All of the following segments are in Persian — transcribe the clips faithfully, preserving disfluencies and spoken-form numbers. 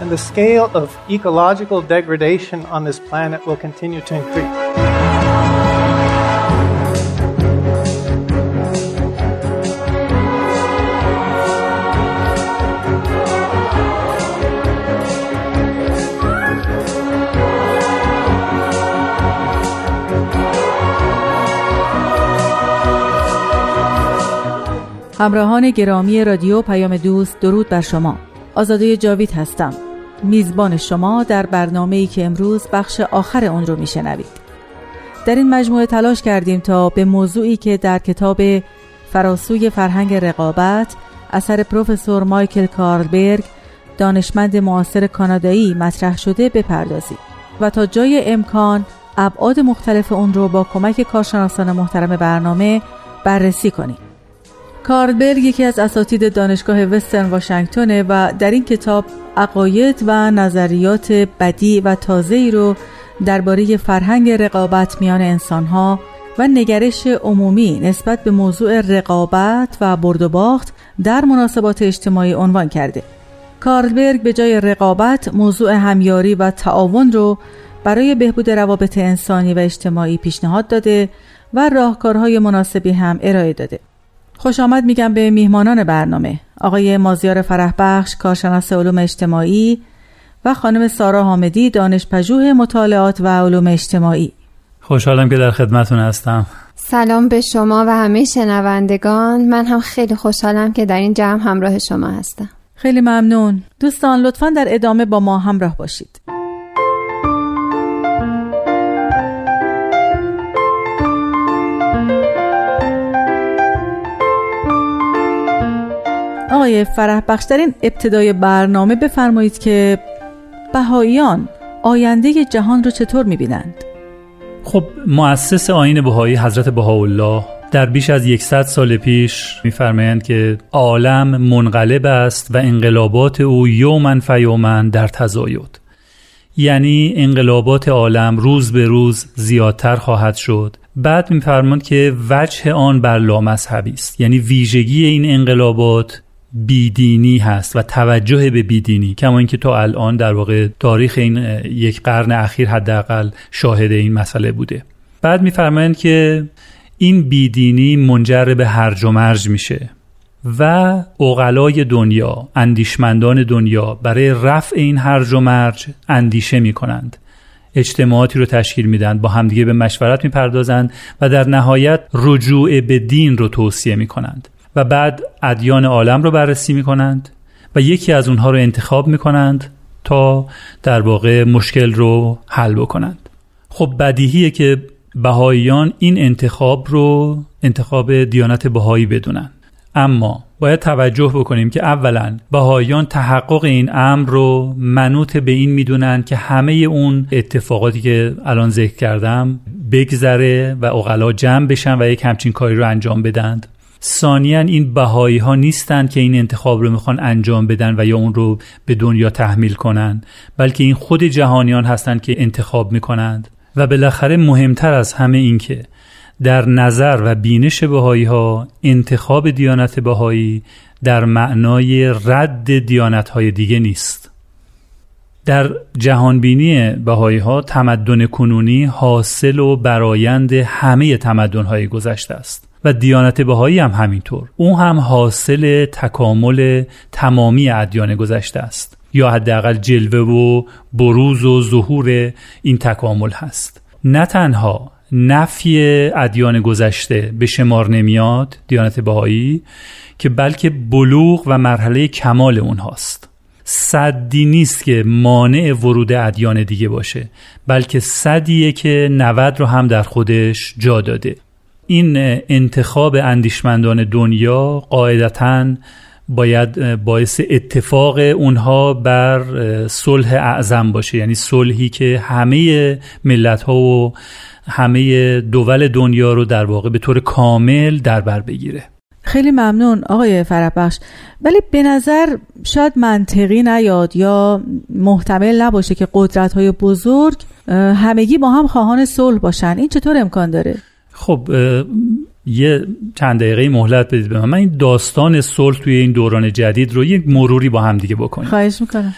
and the scale of ecological degradation on this planet will continue to increase. همراهان گرامی رادیو پیام دوست، درود بر شما. آزاده جاوید هستم، میزبان شما در برنامه‌ای که امروز بخش آخر اون رو میشنوید. در این مجموعه تلاش کردیم تا به موضوعی که در کتاب فراسوی فرهنگ رقابت اثر پروفسور مایکل کارلبرگ، دانشمند معاصر کانادایی مطرح شده بپردازیم و تا جای امکان ابعاد مختلف اون رو با کمک کارشناسان محترم برنامه بررسی کنیم. کارلبرگ یکی از اساتید دانشگاه وسترن واشنگتن و در این کتاب عقاید و نظریات بدیع و تازه‌ای رو درباره فرهنگ رقابت میان انسان‌ها و نگرش عمومی نسبت به موضوع رقابت و برد و باخت در مناسبات اجتماعی عنوان کرده. کارلبرگ به جای رقابت موضوع همیاری و تعاون رو برای بهبود روابط انسانی و اجتماعی پیشنهاد داده و راهکارهای مناسبی هم ارائه داده. خوش آمد میگم به میهمانان برنامه، آقای مازیار فرحبخش، کارشناس علوم اجتماعی، و خانم سارا حامدی، دانشپژوه مطالعات و علوم اجتماعی. خوشحالم که در خدمتون هستم. سلام به شما و همه شنوندگان. من هم خیلی خوشحالم که در این جمع همراه شما هستم. خیلی ممنون. دوستان لطفاً در ادامه با ما همراه باشید. آقای فرحبخش، در این ابتدای برنامه بفرمایید که بهاییان آینده جهان رو چطور می‌بینند؟ خب مؤسس آیین بهایی حضرت بهاءالله در بیش از صد سال پیش می‌فرمایند که عالم منقلب است و انقلابات او یوماً فیوماً در تزاید، یعنی انقلابات عالم روز به روز زیادتر خواهد شد. بعد می‌فرمایند که وجه آن بر لامذهبی است، یعنی ویژگی این انقلابات بیدینی هست و توجه به بیدینی، کما اینکه تا الان در واقع تاریخ این یک قرن اخیر حداقل شاهد این مسئله بوده. بعد می‌فرمایند که این بیدینی منجر به هرج و مرج میشه و عقلای دنیا، اندیشمندان دنیا برای رفع این هرج و مرج اندیشه می‌کنند، اجتماعاتی رو تشکیل میدن، با همدیگه به مشورت میپردازن و در نهایت رجوع به دین رو توصیه میکنند و بعد ادیان عالم رو بررسی میکنند و یکی از اونها رو انتخاب میکنند تا در واقع مشکل رو حل بکنند. خب بدیهیه که بهاییان این انتخاب رو انتخاب دیانت بهایی بدونن، اما باید توجه بکنیم که اولا بهاییان تحقق این امر رو منوط به این میدونن که همه اون اتفاقاتی که الان ذکر کردم بگذره و عقلا جمع بشن و یک همچین کاری رو انجام بدند. ثانیاً این بهایی ها نیستن که این انتخاب رو میخوان انجام بدن و یا اون رو به دنیا تحمیل کنن، بلکه این خود جهانیان هستن که انتخاب میکنند. و بالاخره مهمتر از همه این که در نظر و بینش بهایی ها انتخاب دیانت بهایی در معنای رد دیانت های دیگه نیست. در جهانبینی بهایی ها تمدن کنونی حاصل و برایند همه تمدن های گذشته است و دیانت بهایی هم همینطور، اون هم حاصل تکامل تمامی ادیان گذشته است، یا حداقل جلوه و بروز و ظهور این تکامل هست. نه تنها نفی ادیان گذشته به شمار نمیاد دیانت بهایی، که بلکه بلوغ و مرحله کمال اونهاست. صدی نیست که مانع ورود ادیان دیگه باشه، بلکه صدیه که نود رو هم در خودش جا داده. این انتخاب اندیشمندان دنیا قاعدتاً باید باعث اتفاق اونها بر صلح اعظم باشه، یعنی صلحی که همه ملت‌ها و همه دول دنیا رو در واقع به طور کامل در بر بگیره. خیلی ممنون آقای فرحبخش. ولی به نظر شاید منطقی نیاد یا محتمل نباشه که قدرت‌های بزرگ همگی با هم خواهان صلح باشن. این چطور امکان داره؟ خب یه چند دقیقه مهلت بدید به من. من این داستان صلح توی این دوران جدید رو یک مروری با هم دیگه بکنیم. خواهش میکنم.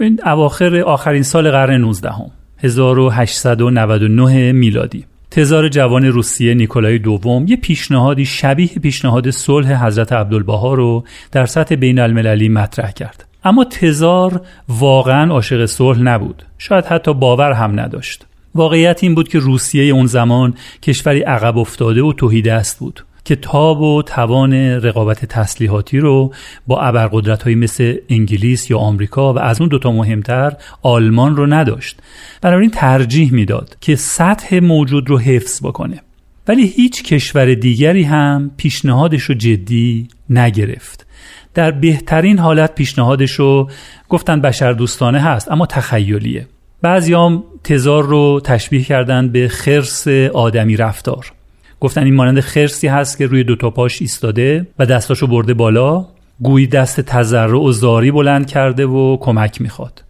این اواخر آخرین سال قرن نوزدهم، هزار و هشتصد و نود و نه میلادی، تزار جوان روسیه نیکولای دوم یه پیشنهادی شبیه پیشنهاد صلح حضرت عبدالبها رو در سطح بین المللی مطرح کرد. اما تزار واقعا عاشق صلح نبود، شاید حتی باور هم نداشت. واقعیت این بود که روسیه اون زمان کشوری عقب افتاده و تهیدست بود که تاب و توان رقابت تسلیحاتی رو با ابرقدرت‌هایی مثل انگلیس یا آمریکا و از اون دوتا مهمتر آلمان رو نداشت. بنابراین ترجیح میداد که سطح موجود رو حفظ بکنه. ولی هیچ کشور دیگری هم پیشنهادش رو جدی نگرفت. در بهترین حالت پیشنهادش رو گفتن بشردوستانه هست اما تخیلیه. بعضیام تزار رو تشبیه کردن به خرس آدمی رفتار. گفتن این مانند خرسی هست که روی دوتا پاش ایستاده و دستاشو برده بالا، گویی دست تضرع و زاری بلند کرده و کمک میخواد.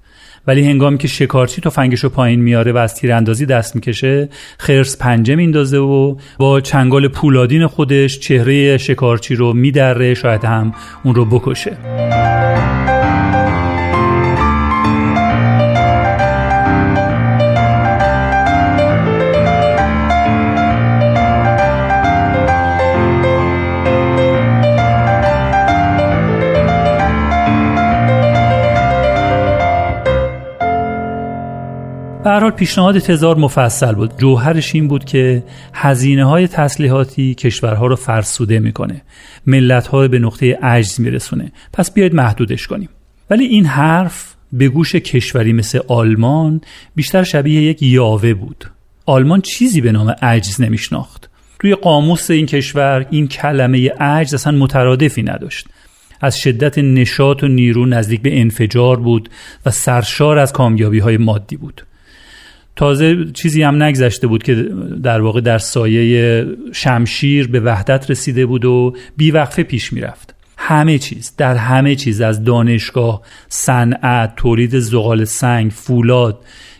ولی هنگامی که شکارچی تفنگشو پایین میاره و از تیراندازی دست میکشه، خرس پنجه میندازه و با چنگال پولادین خودش چهره شکارچی رو میدره، شاید هم اون رو بکشه. به هر حال پیشنهاد تزار مفصل بود. جوهرش این بود که هزینه‌های تسلیحاتی کشورها رو فرسوده میکنه، ملت‌ها رو به نقطه عجز میرسونه، پس بیایید محدودش کنیم. ولی این حرف به گوش کشوری مثل آلمان بیشتر شبیه یک یاوه بود. آلمان چیزی به نام عجز نمیشناخت. توی قاموس این کشور این کلمه عجز اصلا مترادفی نداشت. از شدت نشاط و نیرو نزدیک به انفجار بود و سرشار از کامیابی‌های مادی بود. تازه چیزی هم نگذشته بود که در واقع در سایه شمشیر به وحدت رسیده بود و بیوقفه پیش می رفت. همه چیز، در همه چیز، از دانشگاه، صنعت، تولید زغال سنگ، فولاد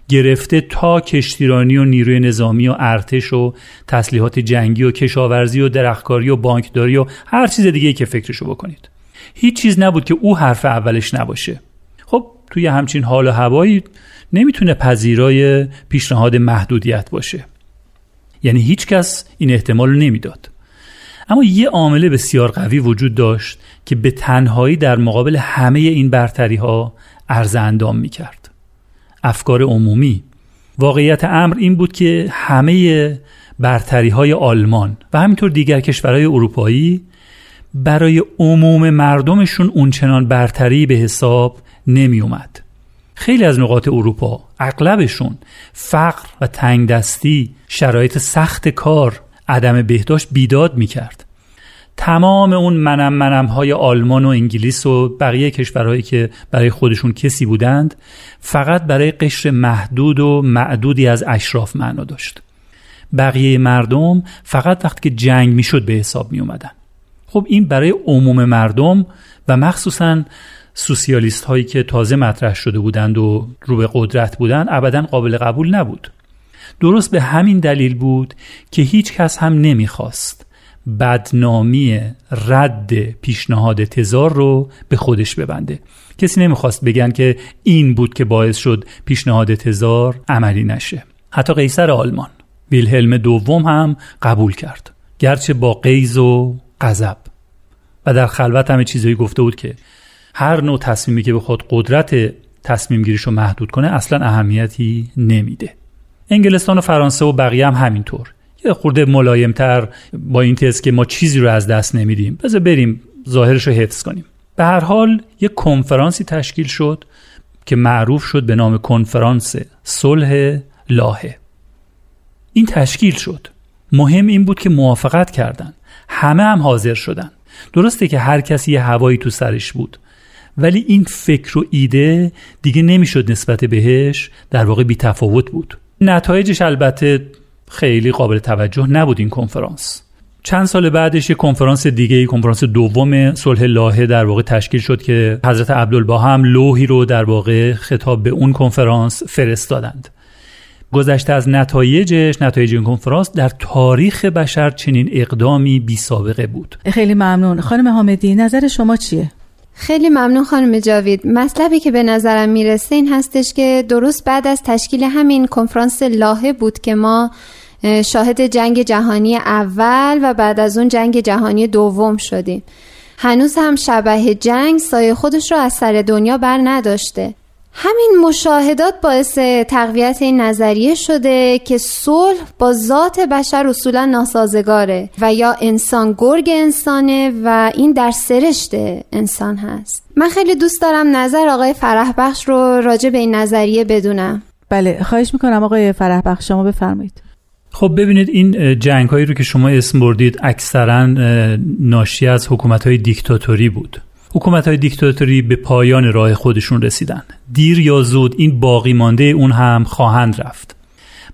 گرفته تا کشتیرانی و نیروی نظامی و ارتش و تسلیحات جنگی و کشاورزی و درختکاری و بانکداری و هر چیز دیگه که فکرشو بکنید، هیچ چیز نبود که او حرف اولش نباشه. خب توی همچین حال و هوایی نمیتونه پذیرای پیشنهاد محدودیت باشه، یعنی هیچ کس این احتمال رو نمیداد. اما یه عامل بسیار قوی وجود داشت که به تنهایی در مقابل همه این برتری ها عرض اندام میکرد: افکار عمومی. واقعیت امر این بود که همه برتری های آلمان و همینطور دیگر کشورهای اروپایی برای عموم مردمشون اونچنان برتری به حساب نمی اومد. خیلی از نقاط اروپا، اغلبشون، فقر و تنگ دستی، شرایط سخت کار، عدم بهداشت بیداد میکرد. تمام اون منم منم های آلمان و انگلیس و بقیه کشورهایی که برای خودشون کسی بودند فقط برای قشر محدود و معدودی از اشراف معنا داشت. بقیه مردم فقط وقتی که جنگ میشد به حساب می اومدن. خب این برای عموم مردم و مخصوصاً سوسیالیست هایی که تازه مطرح شده بودند و رو به قدرت بودند ابداً قابل قبول نبود. درست به همین دلیل بود که هیچ کس هم نمیخواست بدنامی رد پیشنهاد تزار رو به خودش ببنده. کسی نمیخواست بگن که این بود که باعث شد پیشنهاد تزار عملی نشه. حتی قیصر آلمان ویلهلم دوم هم قبول کرد، گرچه با غیظ و غضب، و در خلوت همه چیزایی گفته بود که هر نوع تصمیمی که به خود قدرت تصمیم گیریشو محدود کنه اصلا اهمیتی نمیده. انگلستان و فرانسه و بقیه هم همینطور. یه خورده ملایمتر با این تز که ما چیزی رو از دست نمیدیم، بذار بریم ظاهرشو حفظ کنیم. به هر حال یه کنفرانسی تشکیل شد که معروف شد به نام کنفرانس صلح لاهه. این تشکیل شد. مهم این بود که موافقت کردن. همه هم حاضر شدن. درسته که هر کسی یه هوایی تو سرش بود، ولی این فکر و ایده دیگه نمیشد نسبت بهش در واقع بی تفاوت بود. نتایجش البته خیلی قابل توجه نبود این کنفرانس. چند سال بعدش یک کنفرانس دیگه، یک کنفرانس دوم صلح لاهه در واقع تشکیل شد که حضرت عبدالبها هم لوحی رو در واقع خطاب به اون کنفرانس فرستادند. گذشته از نتایجش، نتایج این کنفرانس در تاریخ بشر چنین اقدامی بی سابقه بود. خیلی ممنون. خانم حامدی، نظر شما چیه؟ خیلی ممنون خانم جاوید. مطلبی که به نظرم میرسه این هستش که درست بعد از تشکیل همین کنفرانس لاهه بود که ما شاهد جنگ جهانی اول و بعد از اون جنگ جهانی دوم شدیم. هنوز هم شبح جنگ سایه خودش رو از سر دنیا بر نداشته. همین مشاهدات باعث تقویت این نظریه شده که صلح با ذات بشر اصولا ناسازگاره و یا انسان گرگ انسانه و این در سرشت انسان هست. من خیلی دوست دارم نظر آقای فرحبخش رو راجع به این نظریه بدونم. بله، خواهش میکنم آقای فرحبخش، شما بفرمایید. خب ببینید، این جنگ هایی رو که شما اسم بردید اکثرا ناشی از حکومت های دیکتاتوری بود. حکومت‌های دیکتاتوری به پایان راه خودشون رسیدن. دیر یا زود این باقی مانده اون هم خواهند رفت.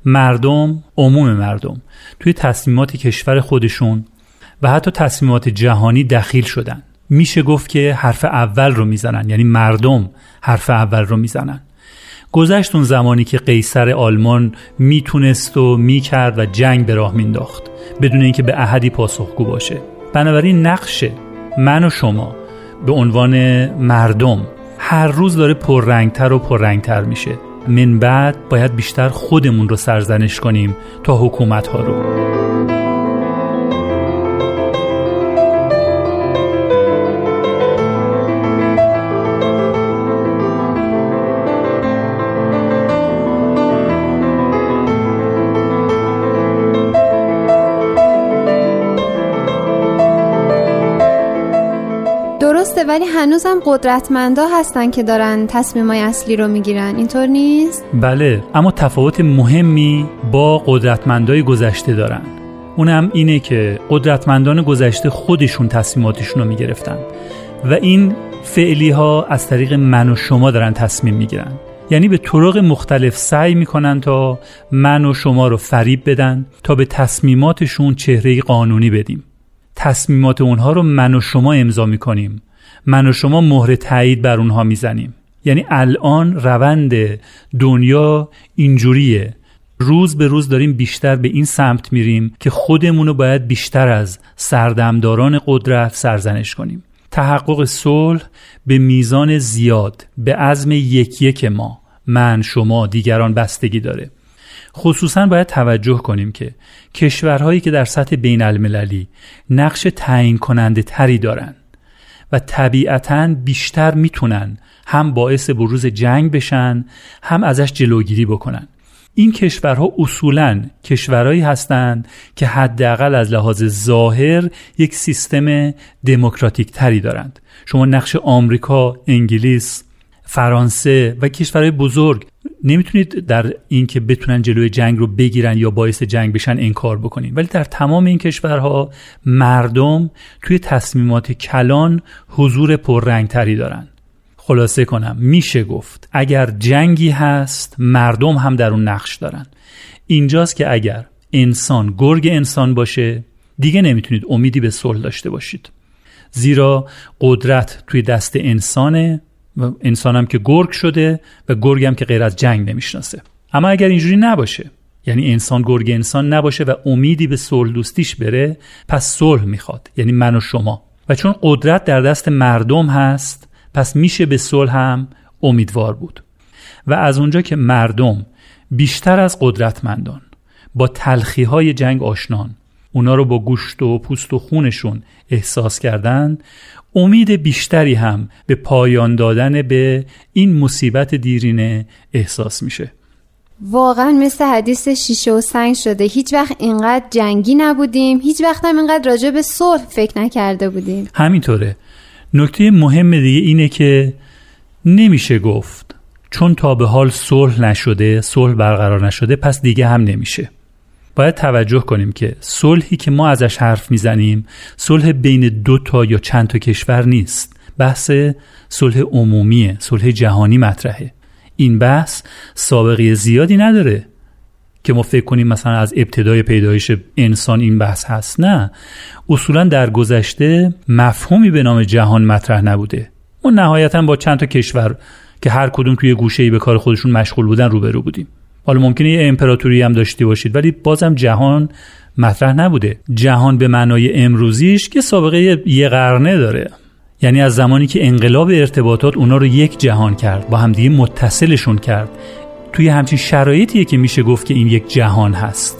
مردم، عموم مردم توی تصمیمات کشور خودشون و حتی تصمیمات جهانی دخیل شدن. میشه گفت که حرف اول رو میزنن، یعنی مردم حرف اول رو میزنن. گذشت اون زمانی که قیصر آلمان میتونست و میکرد و جنگ به راه مینداخت بدون اینکه به احدی پاسخگو باشه. بنابراین نقش من و شما به عنوان مردم هر روز داره پررنگتر و پررنگتر میشه. من بعد باید بیشتر خودمون رو سرزنش کنیم تا حکومت ها رو. ولی هنوز هم قدرتمندا هستن که دارن تصمیمای اصلی رو میگیرن، اینطور نیست؟ بله، اما تفاوت مهمی با قدرتمندای گذشته دارن. اونم اینه که قدرتمندان گذشته خودشون تصمیماتشون رو میگرفتن و این فعلی ها از طریق من و شما دارن تصمیم میگیرن. یعنی به طرق مختلف سعی میکنن تا من و شما رو فریب بدن تا به تصمیماتشون چهره قانونی بدیم. تصمیمات اونها رو من و شما امضا میکنیم، من و شما مهر تایید بر اونها میزنیم. یعنی الان روند دنیا اینجوریه. روز به روز داریم بیشتر به این سمت میریم که خودمونو باید بیشتر از سردمداران قدرت سرزنش کنیم. تحقق صلح به میزان زیاد به عزم یک یک ما، من، شما، دیگران بستگی داره. خصوصا باید توجه کنیم که کشورهایی که در سطح بین المللی نقش تعیین کننده تری دارن و طبیعتاً بیشتر میتونن هم باعث بروز جنگ بشن هم ازش جلوگیری بکنن. این کشورها اصولاً کشورهایی هستن که حداقل از لحاظ ظاهر یک سیستم دموکراتیک تری دارند. شما نقش آمریکا، انگلیس، فرانسه و کشورهای بزرگ نمیتونید در این که بتونن جلوی جنگ رو بگیرن یا باعث جنگ بشن انکار بکنین، ولی در تمام این کشورها مردم توی تصمیمات کلان حضور پررنگتری دارن. خلاصه کنم، میشه گفت اگر جنگی هست مردم هم در اون نقش دارن. اینجاست که اگر انسان گرگ انسان باشه دیگه نمیتونید امیدی به صلح داشته باشید، زیرا قدرت توی دست انسانه و انسانم که گرگ شده و گرگم که غیر از جنگ نمیشناسه. اما اگر اینجوری نباشه، یعنی انسان گرگ انسان نباشه و امیدی به صلح دوستیش بره، پس صلح میخواد، یعنی من و شما. و چون قدرت در دست مردم هست پس میشه به صلح هم امیدوار بود. و از اونجا که مردم بیشتر از قدرتمندان با تلخیهای جنگ آشنان، اونا رو با گوشت و پوست و خونشون احساس کردن، امید بیشتری هم به پایان دادن به این مصیبت دیرینه احساس میشه. واقعا مثل حدیث شیشه و سنگ شده. هیچ وقت اینقدر جنگی نبودیم، هیچ وقت هم اینقدر راجع به صلح فکر نکرده بودیم. همینطوره. نکته مهم دیگه اینه که نمیشه گفت چون تا به حال صلح نشده، صلح برقرار نشده پس دیگه هم نمیشه. باید توجه کنیم که صلحی که ما ازش حرف میزنیم صلح بین دو تا یا چند تا کشور نیست. بحث صلح عمومیه، صلح جهانی مطرحه. این بحث سابقه زیادی نداره که ما فکر کنیم مثلا از ابتدای پیدایش انسان این بحث هست. نه، اصولا در گذشته مفهومی به نام جهان مطرح نبوده. ما نهایتا با چند تا کشور که هر کدوم توی گوشه‌ای به کار خودشون مشغول بودن روبرو بودیم. حالا ممکنه یه امپراتوری هم داشته باشید ولی بازم جهان مطرح نبوده. جهان به معنای امروزیش که سابقه یه قرنه داره، یعنی از زمانی که انقلاب ارتباطات اونا رو یک جهان کرد، با همدیگه متصلشون کرد. توی همچین شرایطیه که میشه گفت که این یک جهان هست.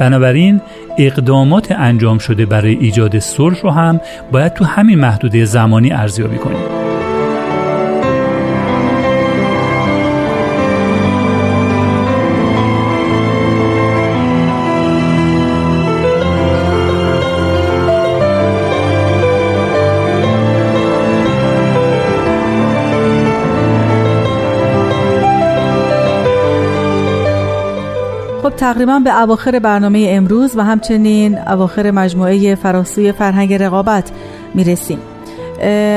بنابراین اقدامات انجام شده برای ایجاد صلح رو هم باید تو همین محدوده زمانی ارزیابی کنیم. تقریبا به اواخر برنامه امروز و همچنین اواخر مجموعه فراسوی فرهنگ رقابت میرسیم.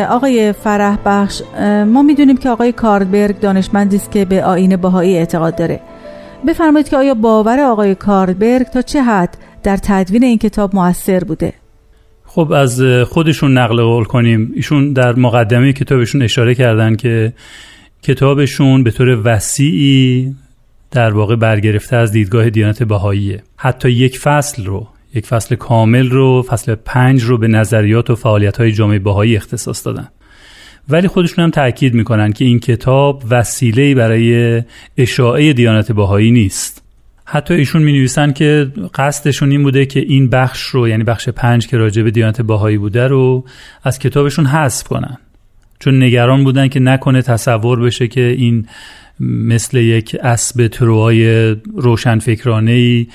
آقای فرحبخش، ما میدونیم که آقای کارلبرگ دانشمندی است که به آیین بهایی اعتقاد داره. بفرمایید که آیا باور آقای کارلبرگ تا چه حد در تدوین این کتاب مؤثر بوده؟ خب از خودشون نقل قول کنیم. ایشون در مقدمه کتابشون اشاره کردن که کتابشون به طور وسیعی در واقع برگرفته از دیدگاه دیانت بهاییه. حتی یک فصل رو، یک فصل کامل رو، فصل پنج رو به نظریات و فعالیت‌های جامعه بهایی اختصاص دادن. ولی خودشون هم تأکید می‌کنن که این کتاب وسیله‌ای برای اشاعه دیانت بهایی نیست. حتی ایشون می‌نویسن که قصدشون این بوده که این بخش رو، یعنی بخش پنج که راجع به دیانت بهایی بوده رو از کتابشون حذف کنن. چون نگران بودن که نکنه تصور بشه که این مثل یک اسب تروای روشنفکرانه‌ای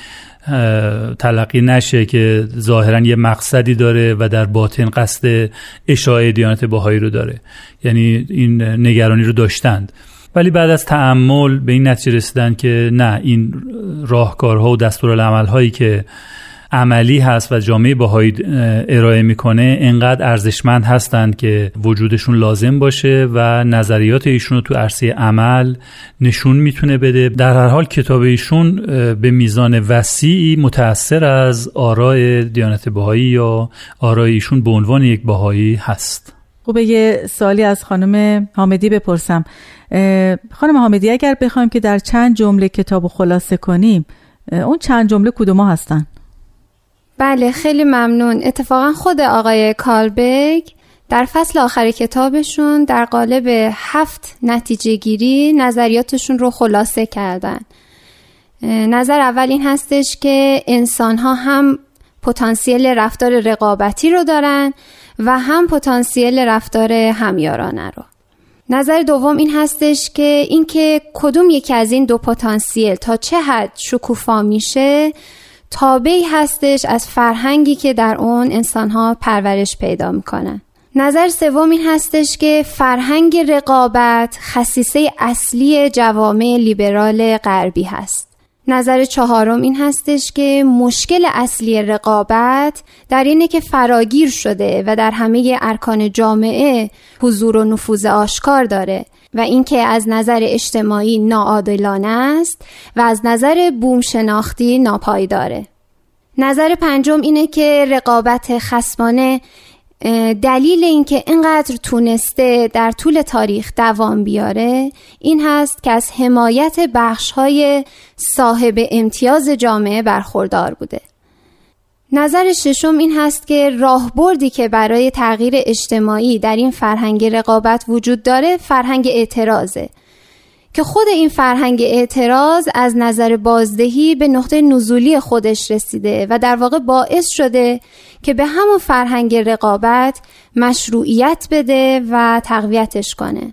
تلقی نشه که ظاهراً یه مقصدی داره و در باطن قصد اشاعه دیانت بهایی رو داره. یعنی این نگرانی رو داشتند، ولی بعد از تأمل به این نتیجه رسیدن که نه، این راهکارها و دستورالعمل‌هایی که عملی هست و جامعه بهایی ارائه میکنه انقدر ارزشمند هستند که وجودشون لازم باشه و نظریات ایشون رو تو عرصه عمل نشون میتونه بده. در هر حال کتاب ایشون به میزان وسیعی متأثر از آراء دیانت بهایی یا آراء ایشون به عنوان یک بهایی هست. خب یه سوالی از خانم حامدی بپرسم. خانم حامدی، اگر بخوایم که در چند جمله کتابو خلاصه کنیم، اون چند جمله کدوم‌ها هستن؟ بله، خیلی ممنون. اتفاقا خود آقای کارلبرگ در فصل آخر کتابشون در قالب هفت نتیجه گیری نظریاتشون رو خلاصه کردن. نظر اول این هستش که انسان‌ها هم پتانسیل رفتار رقابتی رو دارن و هم پتانسیل رفتار همیارانه رو. نظر دوم این هستش که اینکه کدوم یکی از این دو پتانسیل تا چه حد شکوفا میشه تابعی هستش از فرهنگی که در اون انسان‌ها پرورش پیدا می‌کنن. نظر سوم این هستش که فرهنگ رقابت خصیصه اصلی جوامع لیبرال غربی هست. نظر چهارم این هستش که مشکل اصلی رقابت در اینه که فراگیر شده و در همه ارکان جامعه حضور و نفوذ آشکار داره و اینکه از نظر اجتماعی ناعادلانه است و از نظر بوم شناختی ناپایداره. نظر پنجم اینه که رقابت خصمانه دلیل اینکه اینقدر تونسته در طول تاریخ دوام بیاره این هست که از حمایت بخش‌های صاحب امتیاز جامعه برخوردار بوده. نظر ششم این هست که راهبردی که برای تغییر اجتماعی در این فرهنگ رقابت وجود داره فرهنگ اعتراضه که خود این فرهنگ اعتراض از نظر بازدهی به نقطه نزولی خودش رسیده و در واقع باعث شده که به همون فرهنگ رقابت مشروعیت بده و تقویتش کنه.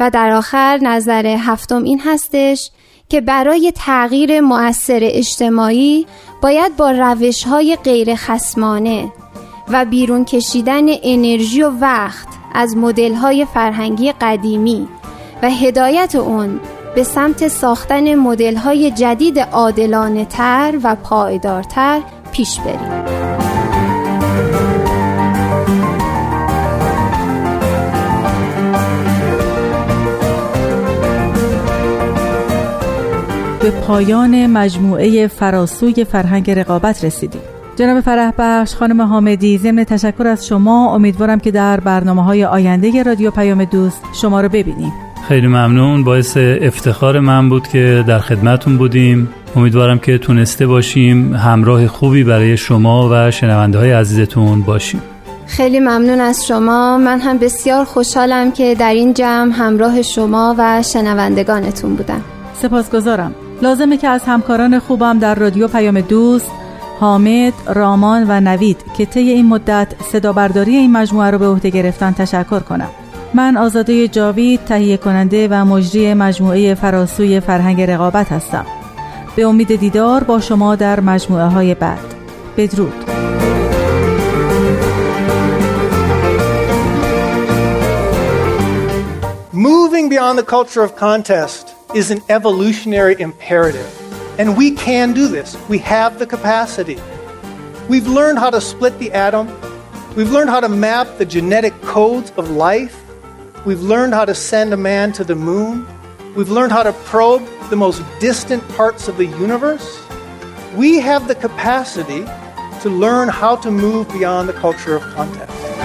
و در آخر نظر هفتم این هستش که برای تغییر مؤثر اجتماعی باید با روش‌های غیر خصمانه و بیرون کشیدن انرژی و وقت از مدل‌های فرهنگی قدیمی و هدایت اون به سمت ساختن مدل‌های جدید عادلانه‌تر و پایدارتر پیش بریم. به پایان مجموعه فراسوی فرهنگ رقابت رسیدیم. جناب فرحبخش، خانم حامدی، ضمن تشکر از شما امیدوارم که در برنامه‌های آینده رادیو پیام دوست شما رو ببینیم. خیلی ممنون، باعث افتخار من بود که در خدمتون بودیم. امیدوارم که تونسته باشیم همراه خوبی برای شما و شنونده‌های عزیزتون باشیم. خیلی ممنون از شما، من هم بسیار خوشحالم که در این جمع همراه شما و شنوندگانتون بودم. سپاسگزارم. لازمه که از همکاران خوبم در رادیو پیام دوست، حامد، رامان و نوید که طی این مدت صدابرداری این مجموعه رو به عهده گرفتن تشکر کنم. من آزاده جاوید، تهیه کننده و مجری مجموعه فراسوی فرهنگ رقابت هستم. به امید دیدار با شما در مجموعه های بعد. بدرود. Moving beyond the culture of contest is an evolutionary imperative. And we can do this. We have the capacity. We've learned how to split the atom. We've learned how to map the genetic codes of life. We've learned how to send a man to the moon. We've learned how to probe the most distant parts of the universe. We have the capacity to learn how to move beyond the culture of contest.